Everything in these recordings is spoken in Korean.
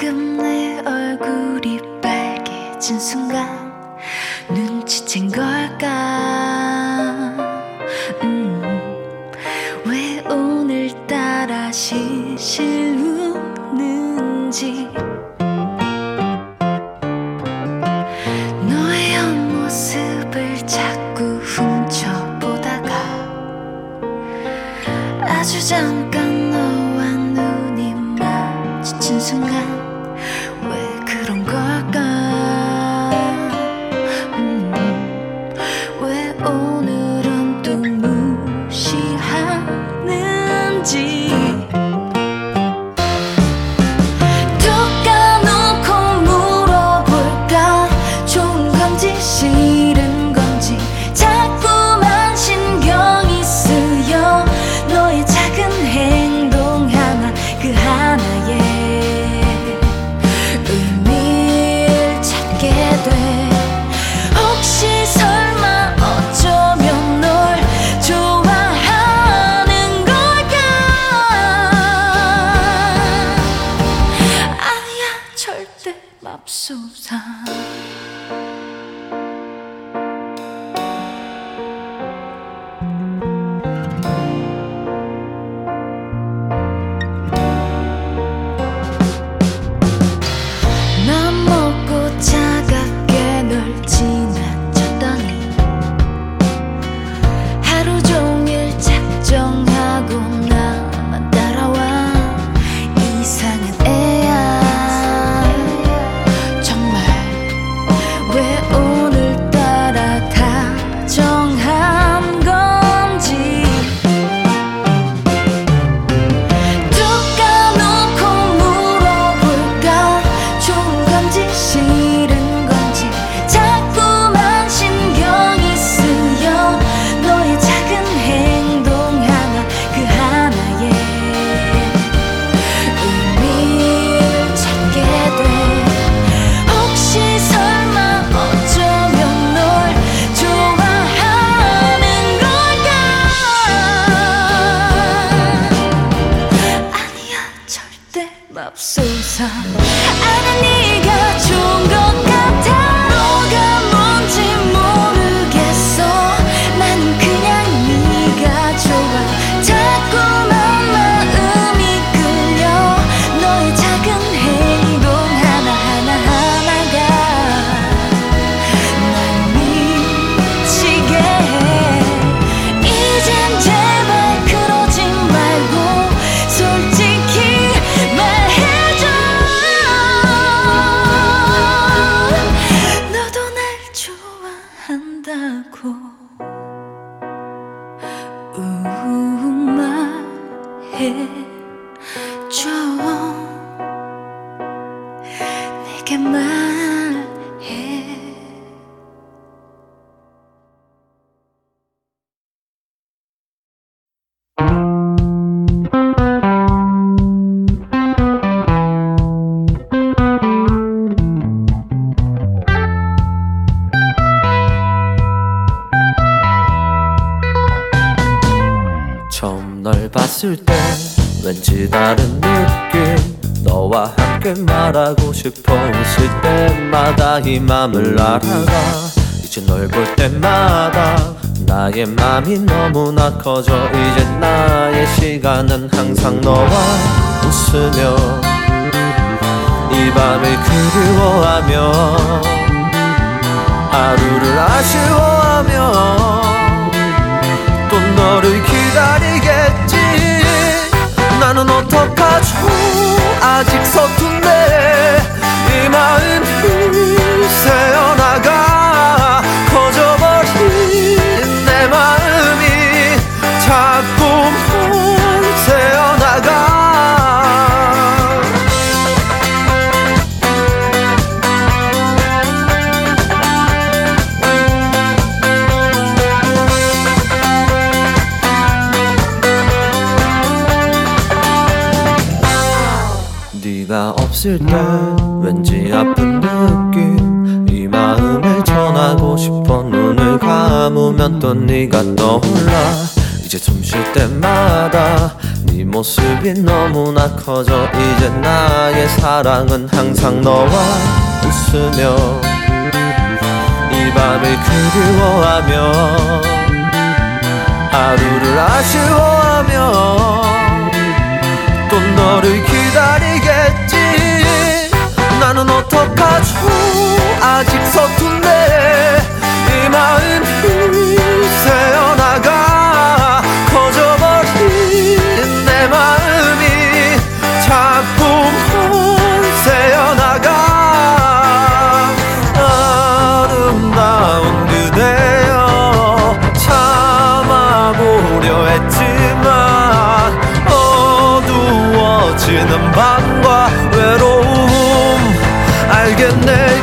조금 내 얼굴이 빨개진 순간 눈치챈 걸까? 왜 오늘따라 실실 우는지 너의 옆모습을 자꾸 훔쳐보다가 아주 잠깐 너와 눈이 마주친 순간 왜 그런 걸까? 왜 오늘은 또 무시하는지 맙소사. 맘 먹고 차갑게 널 지나쳤더니 하루 종일 작정하고 나만 따라와 이상한 맙소사. 아는 네가 좋은 것 같아. 너가 뭔지 모르겠어. 나는 그냥 네가 좋아. 자꾸만 마음이 끌려. 너의 작은 행동 하나하나가 날 미치게 해. 이젠 제발 그러지 말고 솔직히 한다고 말해줘. 내게 말해. 처음 널 봤을 때 왠지 다른 느낌. 너와 함께 말하고 싶어. 웃을 때마다 이 맘을 알아가. 이제 널 볼 때마다 나의 맘이 너무나 커져. 이제 나의 시간은 항상 너와 웃으며 이 밤을 그리워하며 하루를 아쉬워하며 또 너를 기다리겠지. 나는 어떡하죠 아직 서툰데 이 마음이 새어나가 커져버린 내 마음이 자꾸만 새어나가. 네가 없을 땐 왠지 아픈 느낌. 이 마음을 전하고 싶어. 눈을 감으면 또 네가 떠올라. 이제 숨 쉴 때마다 네 모습이 너무나 커져. 이제 나의 사랑은 항상 너와 웃으며 이 밤을 그리워하며 하루를 아쉬워하며 또 너를 기다리겠지. 나는 어떡하죠 아직 서툰데 이 마음이 새어나가 커져버린 내 마음이 자꾸 새어나가. 아름다운 그대여 참아보려 했지만 어두워지는 밤과 외로움 알겠네.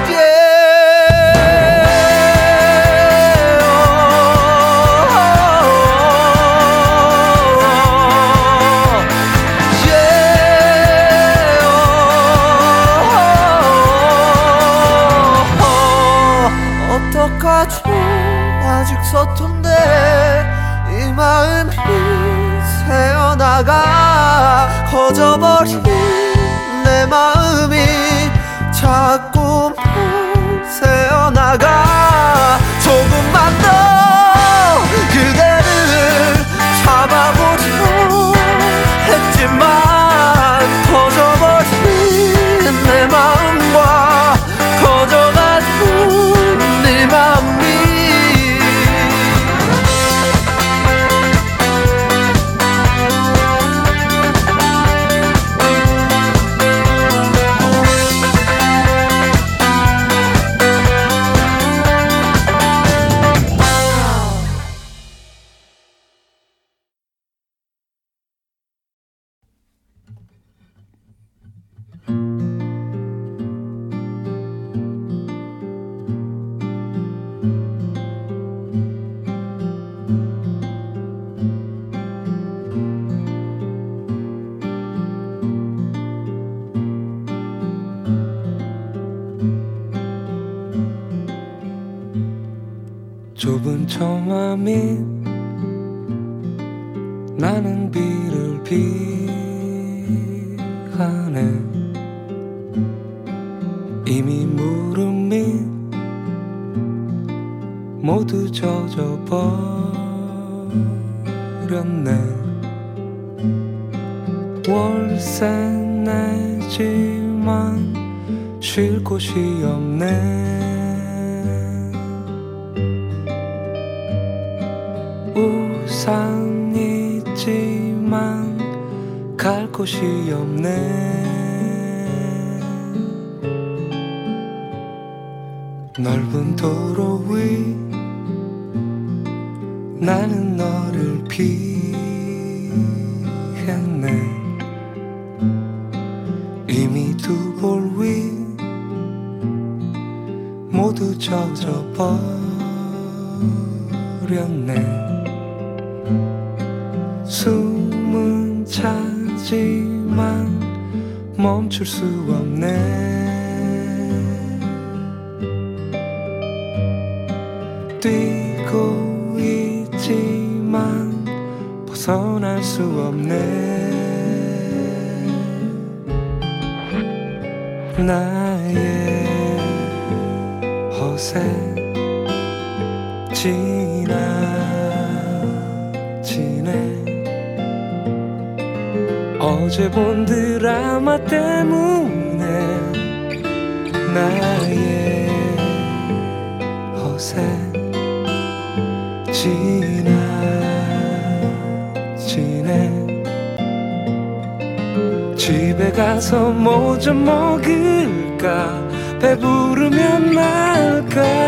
아직 서툰데 이 마음이 새어나가 커져버린 내 마음이 자꾸 새어나가. 조금만 더 그대를 잡아보려 했지만 커져버린 내 마음과 커져가는 네 맘이 좁은 처마 밑 나는 비를 피하네. 이미 무릎 밑 모두 젖어버렸네. 월세 내지만 쉴 곳이 없네. 우산 있지만 갈 곳이 없네. 넓은 도로 위 나는 너를 피했네. 이미 두 볼 위 모두 젖어버렸네. 숨은 차지만 멈출 수 없네. 뛰고 있지만 벗어날 수 없네. 나의 허세 지나치네. 어제 본 드라마 때문에 나의 허세 지나치네. 집에 가서 뭐 좀 먹을까 배부르면 말까.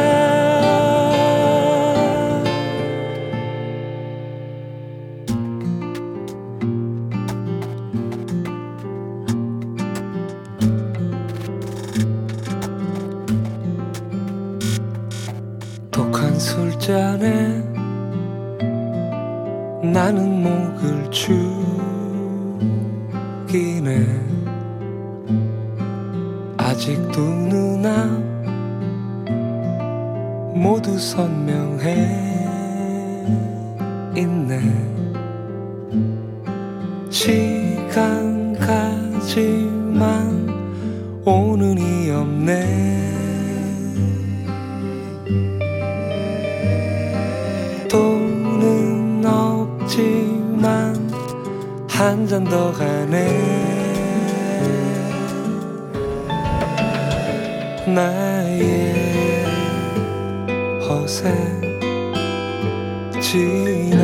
나는 목을 죽이네. 아직 두 눈앞 모두 선명해 있네. 시간 가지만 오는 이 없네. 돈은 없지만 한 잔 더 가네. 나의 허세 지나치네.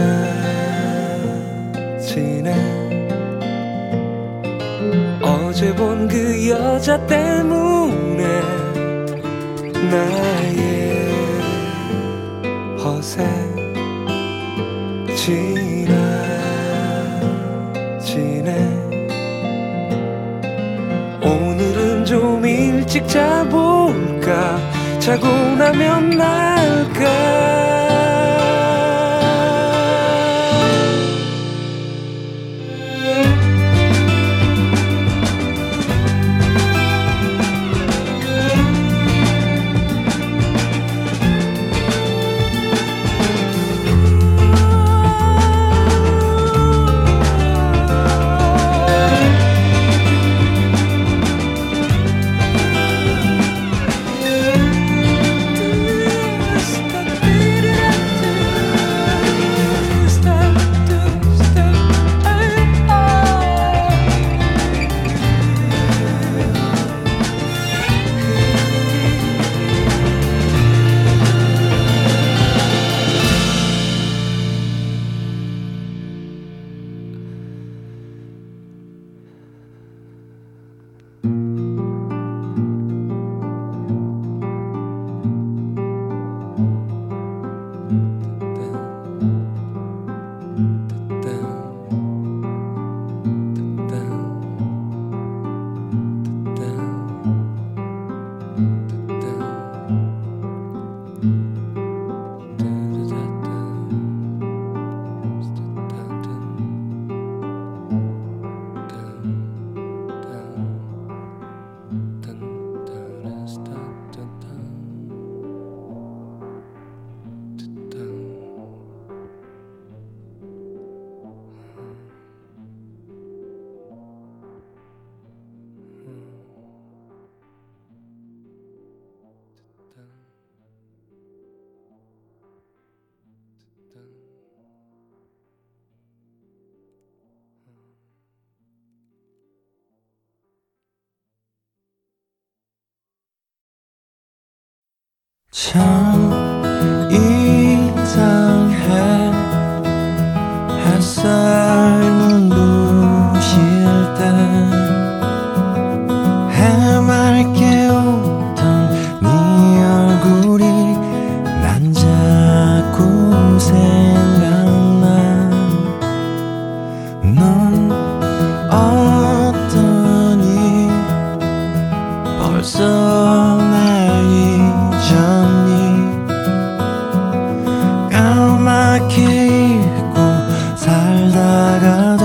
어제 본 그 여자 때문에 나의 허세 지나치네. 오늘은 좀 일찍 자볼까. 자고 나면 날까. 참 이상해. 햇살 눈부실 때 해맑게 웃던 네 얼굴이 난 자꾸 생각나. 넌 어떠니? 벌써 까맣게 잊고 살다가도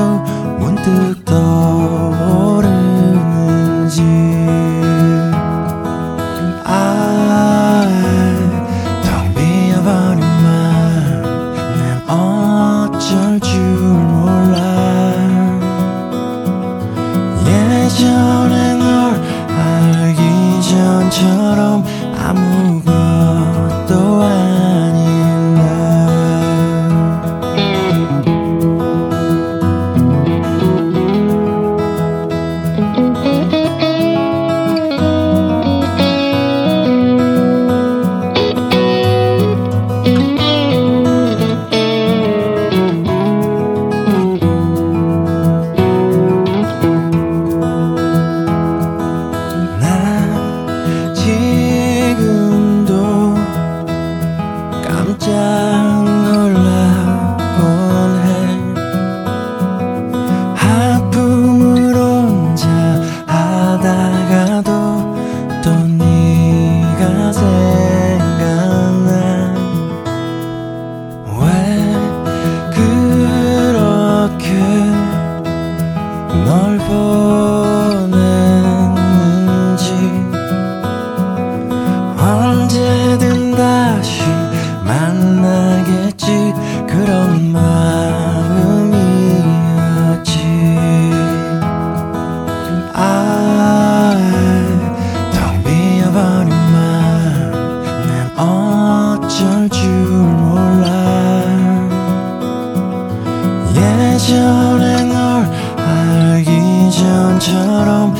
예전에 널 알기 전처럼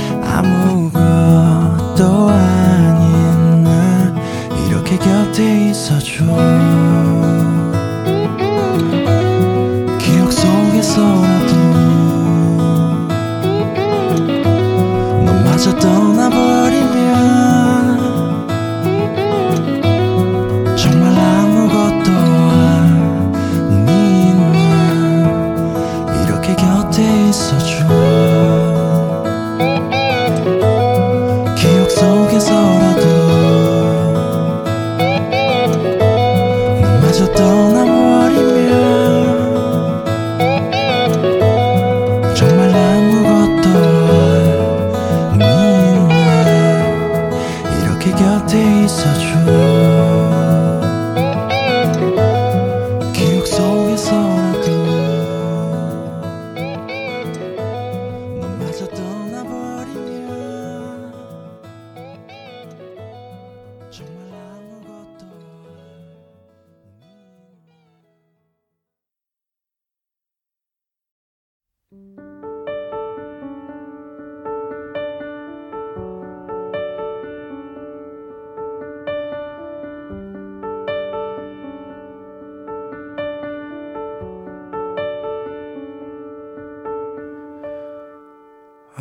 아무것도 아닌 나 이렇게 곁에 있어줘. 기억 속에서 나도 너마저 떠나버리면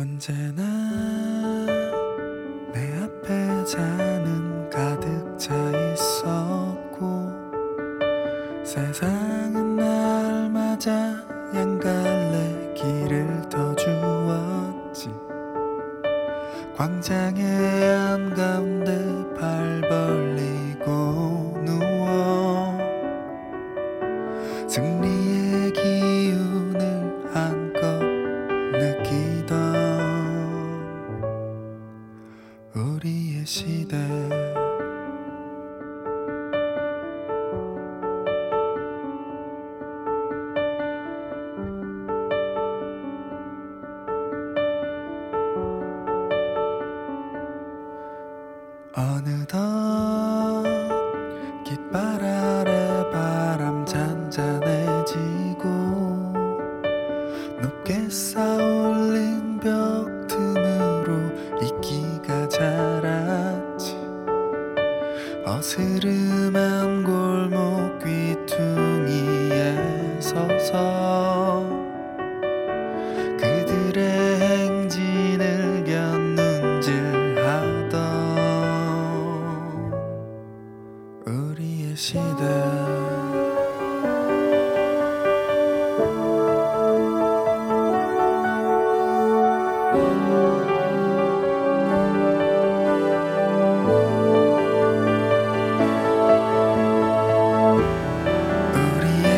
언제나 내 앞에 잔은 가득 차 있었고 세상은 날 맞아 양갈래 길을 더 주었지. 광장의 한가운데 발 벌리고 누워 승리의 기운을 안고 느끼던 우리의 시대. 어느덧 깃발 아래 바람 잔잔해지고 높게 쌓아올린 벽 틈으로 이끼가 자랐지. 어스름한 골목 귀퉁이에 서서 그들의 행진을 견눈질하던 우리의 시대.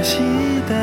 시대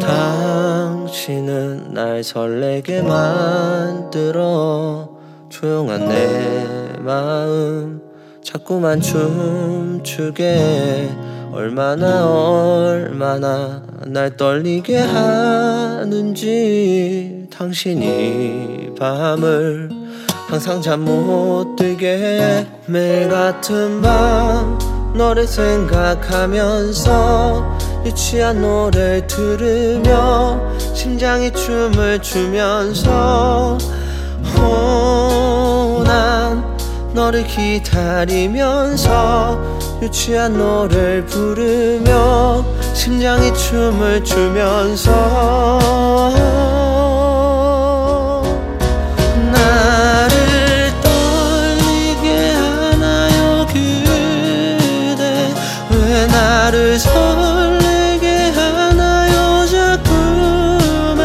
당신은 날 설레게 만들어 조용한 내 마음 자꾸만 춤추게 얼마나 날 떨리게 하는지 당신이 밤을 항상 잠 못 들게 매일 같은 밤 너를 생각하면서 유치한 노래를 들으며 심장이 춤을 추면서 난 너를 기다리면서 유치한 노래를 부르며 심장이 춤을 추면서 나를 설레게 하나요 자꾸만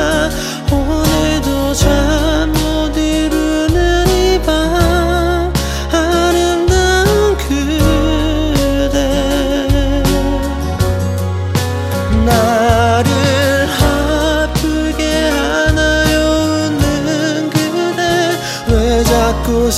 오늘도 잠 못 이루는 이 밤 아름다운 그대 나를 아프게 하나요 웃는 그대 왜 자꾸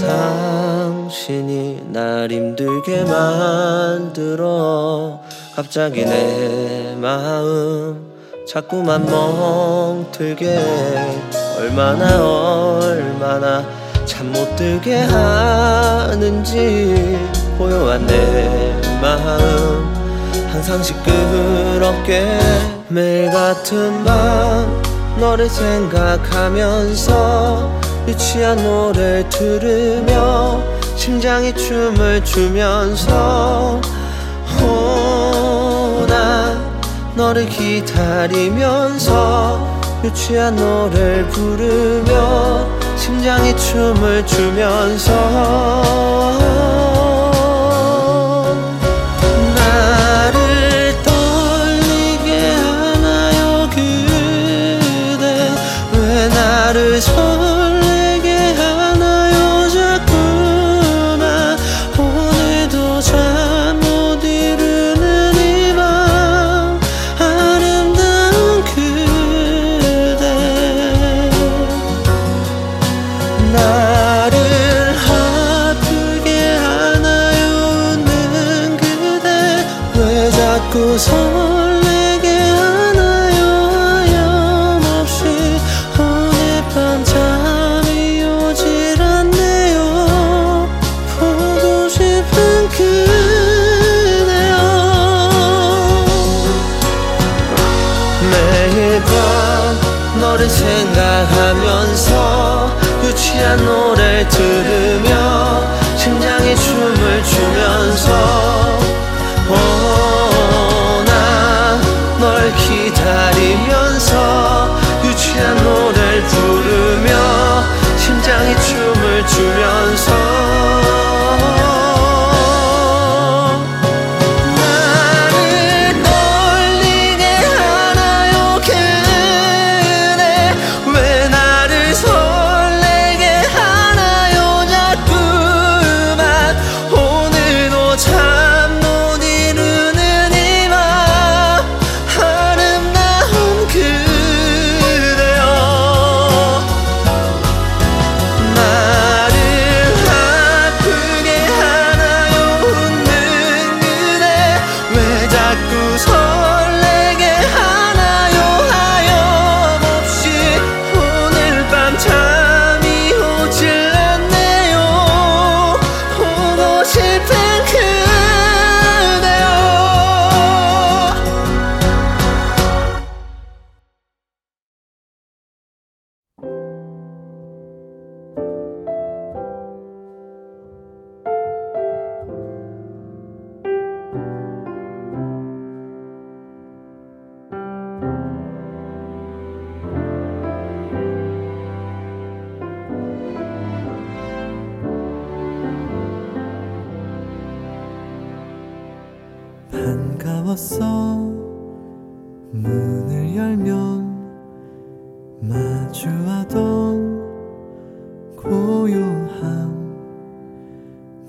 당신이 날 힘들게 만들어 갑자기 내 마음 자꾸만 멍들게 얼마나 잠 못 들게 하는지 고요한 내 마음 항상 시끄럽게 매일 같은 밤 너를 생각하면서 유치한 노래를 들으며 심장이 춤을 추면서 난 너를 기다리면서 유치한 노래를 부르며 심장이 춤을 추면서 나를 설레게 하나요 자꾸만 오늘도 잠 못 이루는 이 밤 아름다운 그대 나를 아프게 하나요 웃는 그대 왜 자꾸 매일 밤 너를 생각하면서 유치한 노래를 들으며 심장이 춤을 추면서 난 널 기다리면서 유치한 노래를 부르며 심장이 춤을 추면서 설레게 하나 반가웠어. 문을 열면 마주하던 고요함,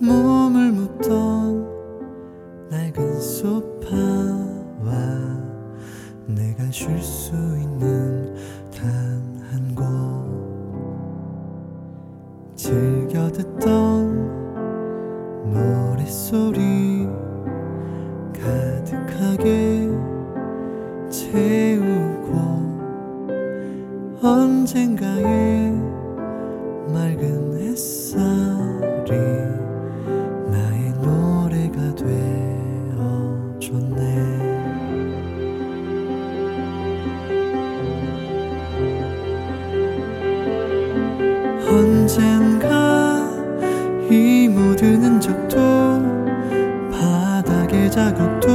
몸을 묻던 낡은 소파와 내가 쉴 수 있는 단 한 곳, 즐겨 듣던 노랫소리 가득하게 채우고, 언젠가의 맑은 햇살이 나의 노래가 되어줬네. 언젠가 이 모든 흔적도, 바닥의 자국도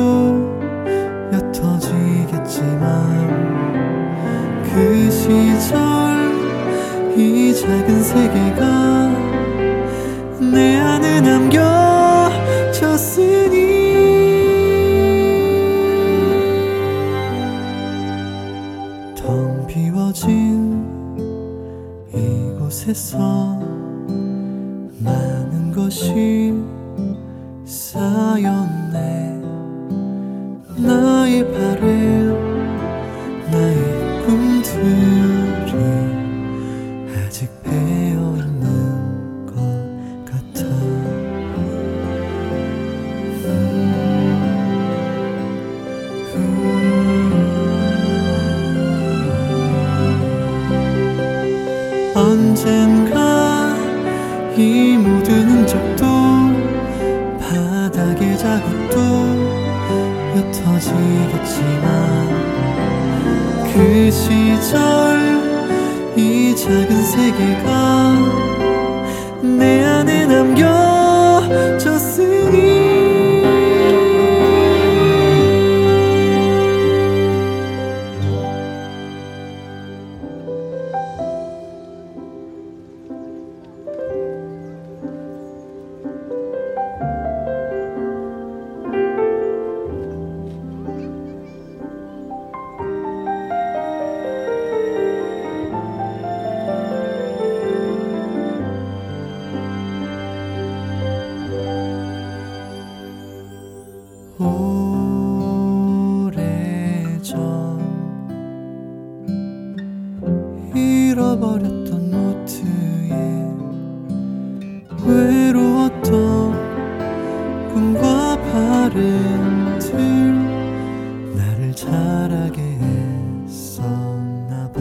옅어지겠지만, 그 시절 이 작은 세계가 내 안에 남겨졌으니, 텅 비워진 이곳에서 많은 것이 쌓였네. 나의 바람, 나의 꿈들이 아직 배어있는 것 같아. 언젠가 이 모든 흔적도, 바닥의 자국도 옅어지겠지만, 그 시절 이 작은 세계가 내 안에 남겨졌으니, 오래전 잃어버렸던 노트에 외로웠던 꿈과 바램들, 나를 자라게 했었나봐.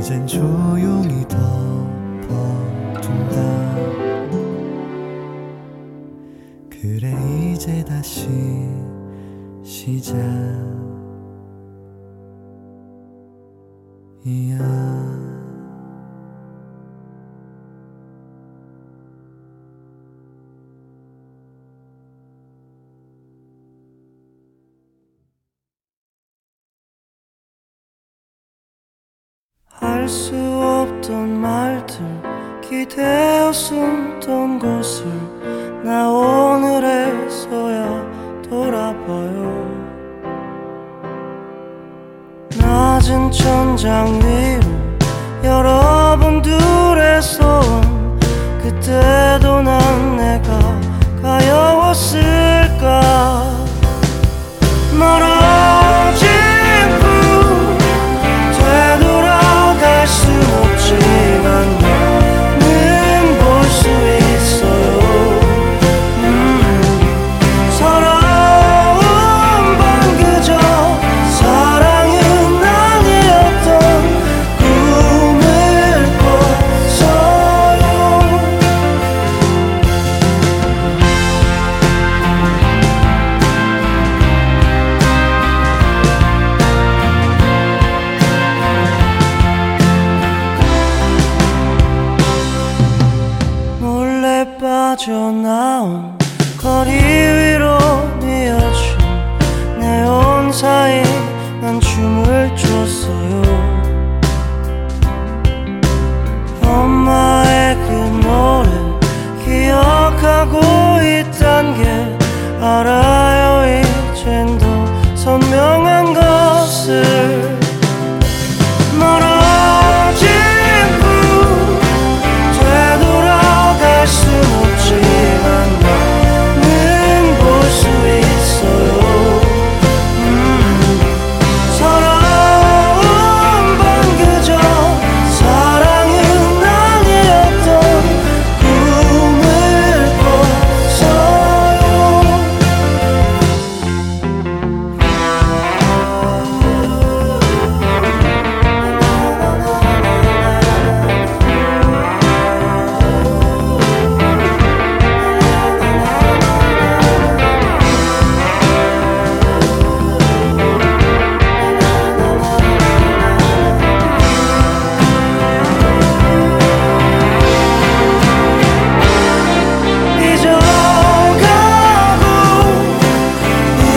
이젠 조용히 덮어둔다. 그래 이제 다시 시작이야. 알 수 없던 말들, 기대어 숨던 곳을 나 오늘에서야 돌아봐요. 낮은 천장 위로 여러분 둘에서 온 그때도 난 내가 가여웠을까. 멀어진 후 되돌아갈 수 없지만 너는 볼 수 있어요. 빠져나온 거리 위로 미어진 내 온 사이 난 춤을 췄어요. 엄마의 그 노래 기억하고 있단 게 알아요. 이젠 더 선명한 것을 멀어진 후 되돌아갈 순 없지만 나는 볼 수 있어요. 서러운 건 그저 사랑은 아니었던 꿈을 꿨어요.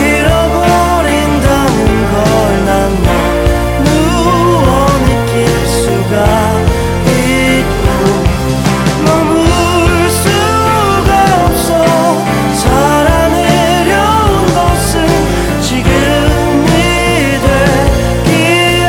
잊어가고 잃어버린다는 걸 난 누워 느낄 수가 있고 머물 수가 없어 살아내려온 것은 지금이 됐기에.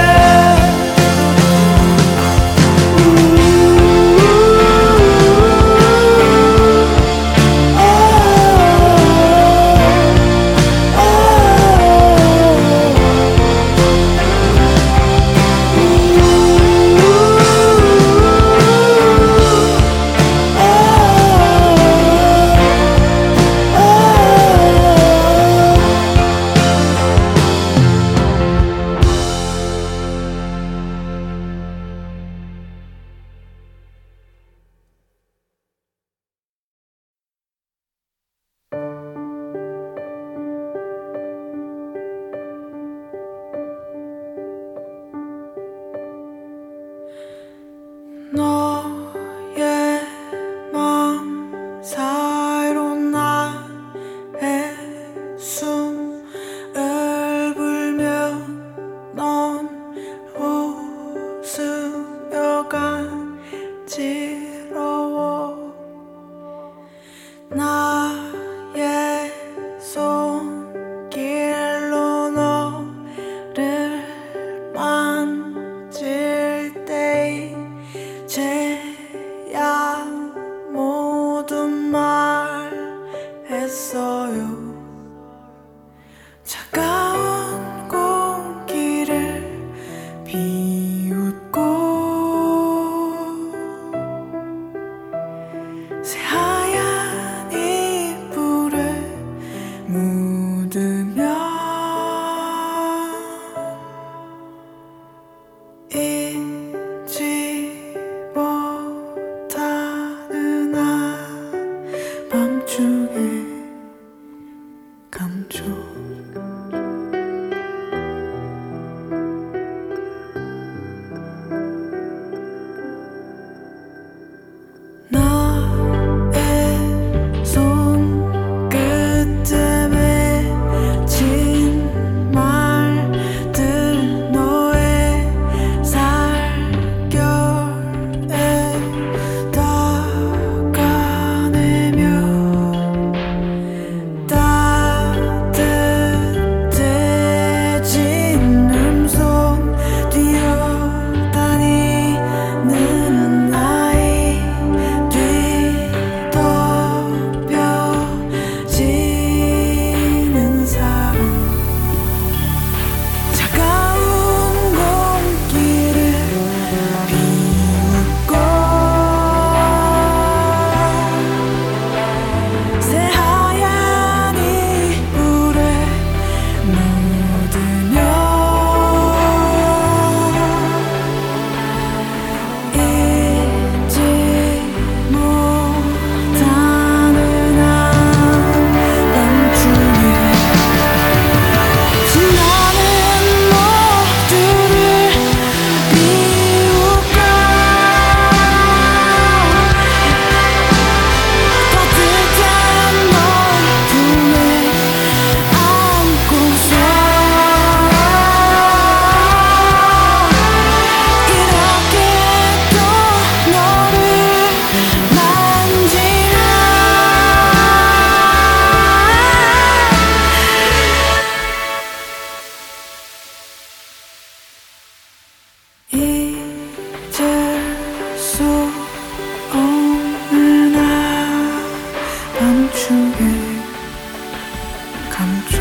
너의 맘 사이로 나의 숨을 불며 넌 웃으며 간지러워. 나의 손길로 너를 만질 때 이제야 모두 말했어요. 차가운 공기를 비웃고 새하얀 이불에 묻으며 잊지 못하는 밤중의 감정. 나의 손끝에 맺힌 말들 너의 살결에 닦아내며 따뜻 감추게 감춰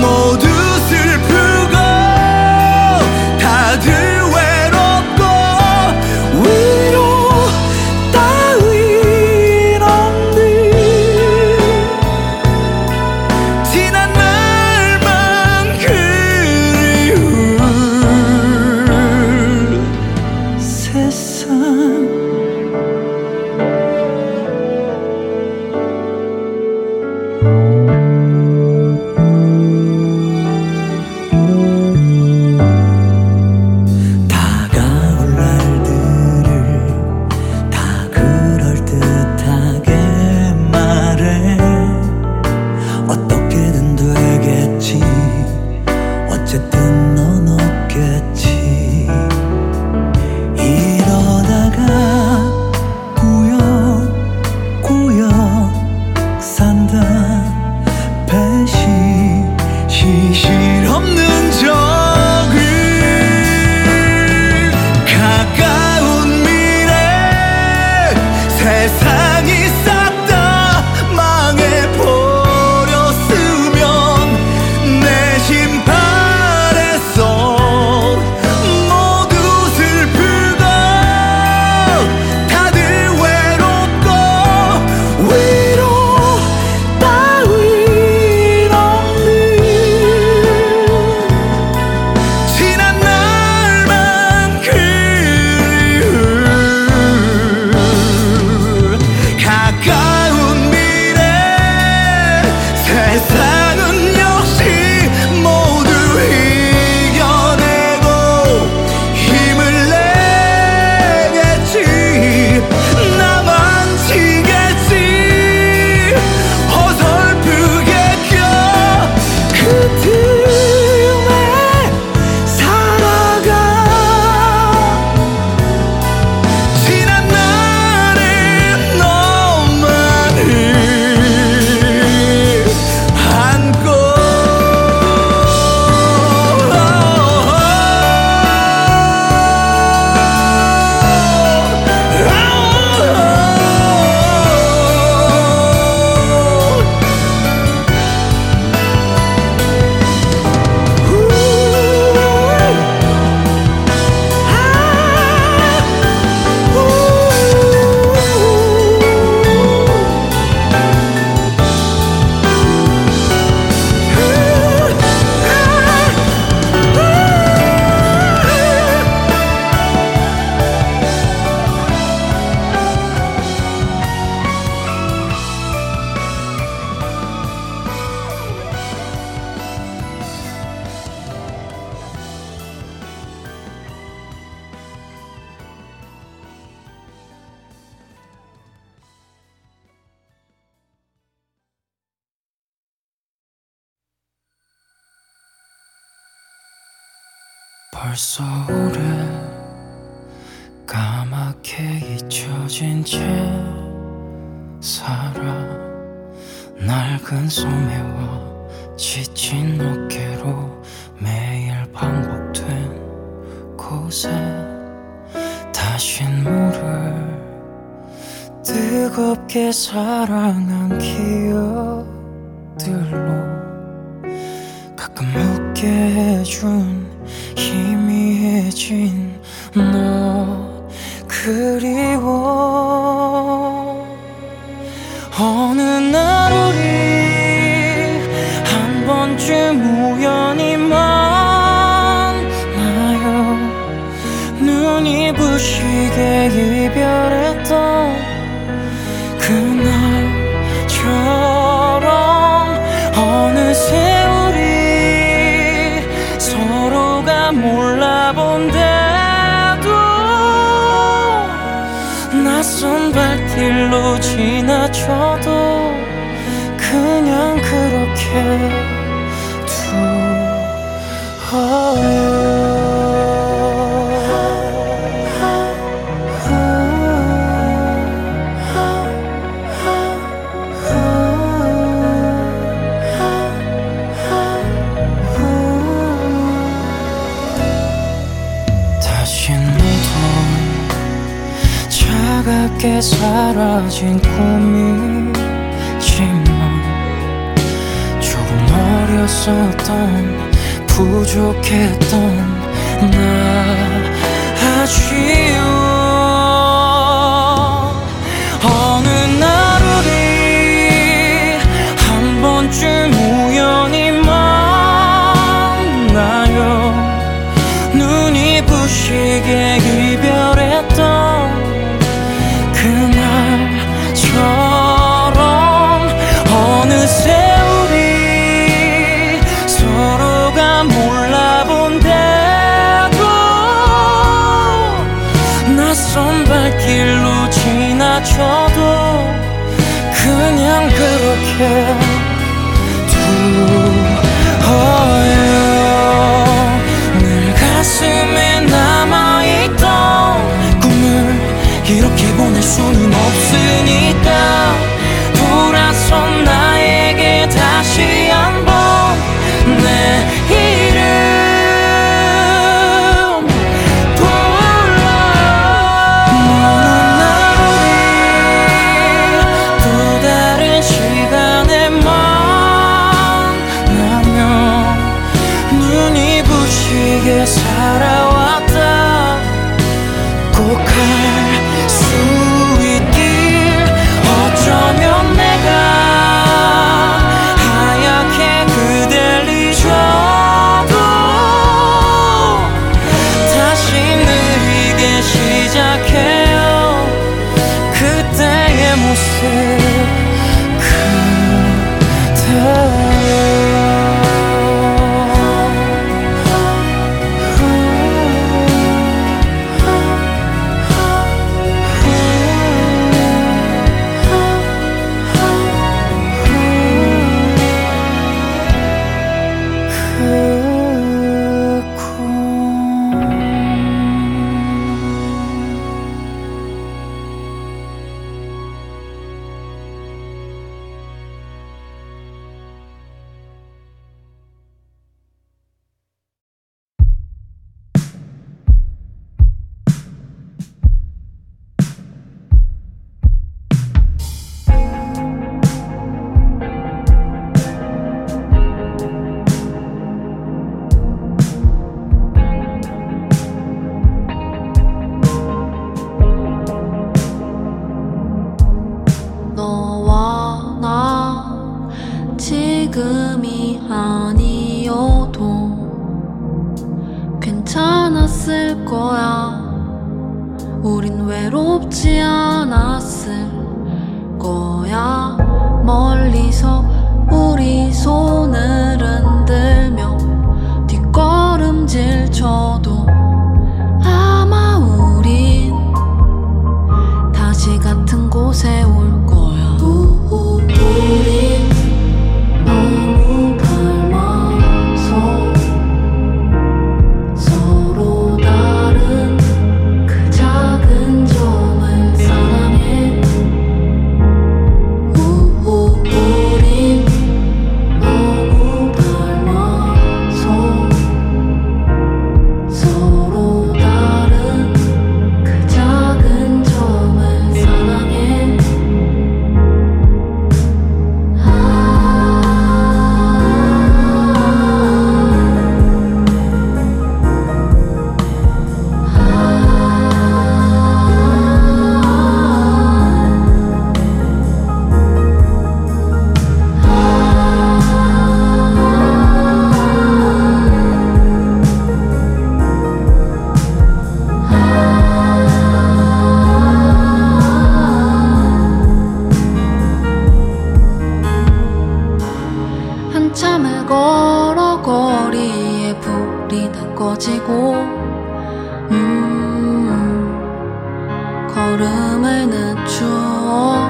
모두 슬프고 벌써 오래 까맣게 잊혀진 채 살아. 낡은 소매와 지친 어깨로 매일 반복된 곳에 다신 모를 뜨겁게 사랑한 기억들로 가끔 웃게 해준 희미해진 너 그리워. 어느 날 우리 한 번쯤 우연히 만나요. 눈이 부시게 이별했던 그날처럼 어느새 몰라본데도 낯선 발길로 지나쳐도 그냥 그렇게 두어요. 쉽게 사라진 꿈이지만 조금 어렸었던 부족했던 나 아쉬워. 어느 날 우리 한 번쯤 우연히 만나요. 눈이 부시게 이별했던 그날처럼 어느새 우리 서로가 몰라본데도 낯선 발길로 지나쳐도 그냥 그렇게 두어요. 늘 가슴에 남아있던 꿈을 이렇게 보낼 수는 없으니까 돌아선 나에게 다시 한번 내 이름 불러요. 먼 날 우리 또 다른 시간에 만나면 눈이 부시게 살아왔다 꼭 할 수 어쩌면 내가 하얗게 그댈 잊어도 다시 느리게 시작해요. 그때의 모습 너무 닮아서 서로 꺼지고 걸음을 늦추어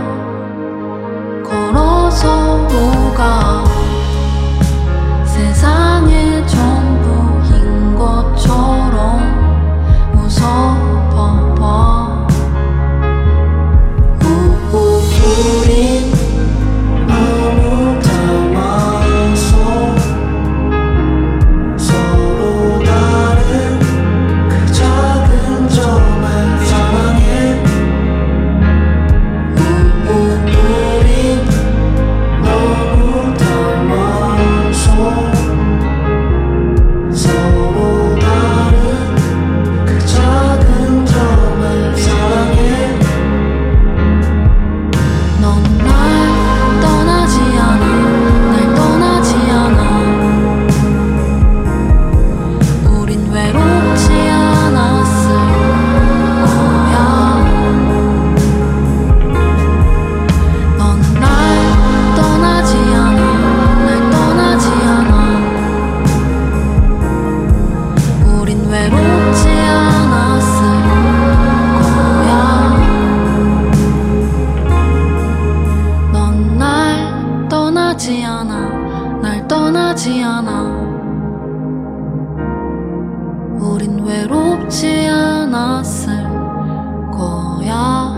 걸어서 오가 세상의 전부인 것처럼 웃어봐봐. 웃고 우린 너무 닮아서 서로 다른 그 작은 점을 사랑해. 웃고 우린 너무 닮아서 서로 다른 그 작은 점을 사랑해. 넌 날 떠나지 않아, 날 떠나지 않아. 우린 외롭지 않았을 거야. 넌 날 떠나지 않아, 날 떠나지 않아. 우린 외롭지 않았을 거야. 넌 날 떠나지 않아, 날 떠나지 않아. 우린 외롭지 않았을 거야.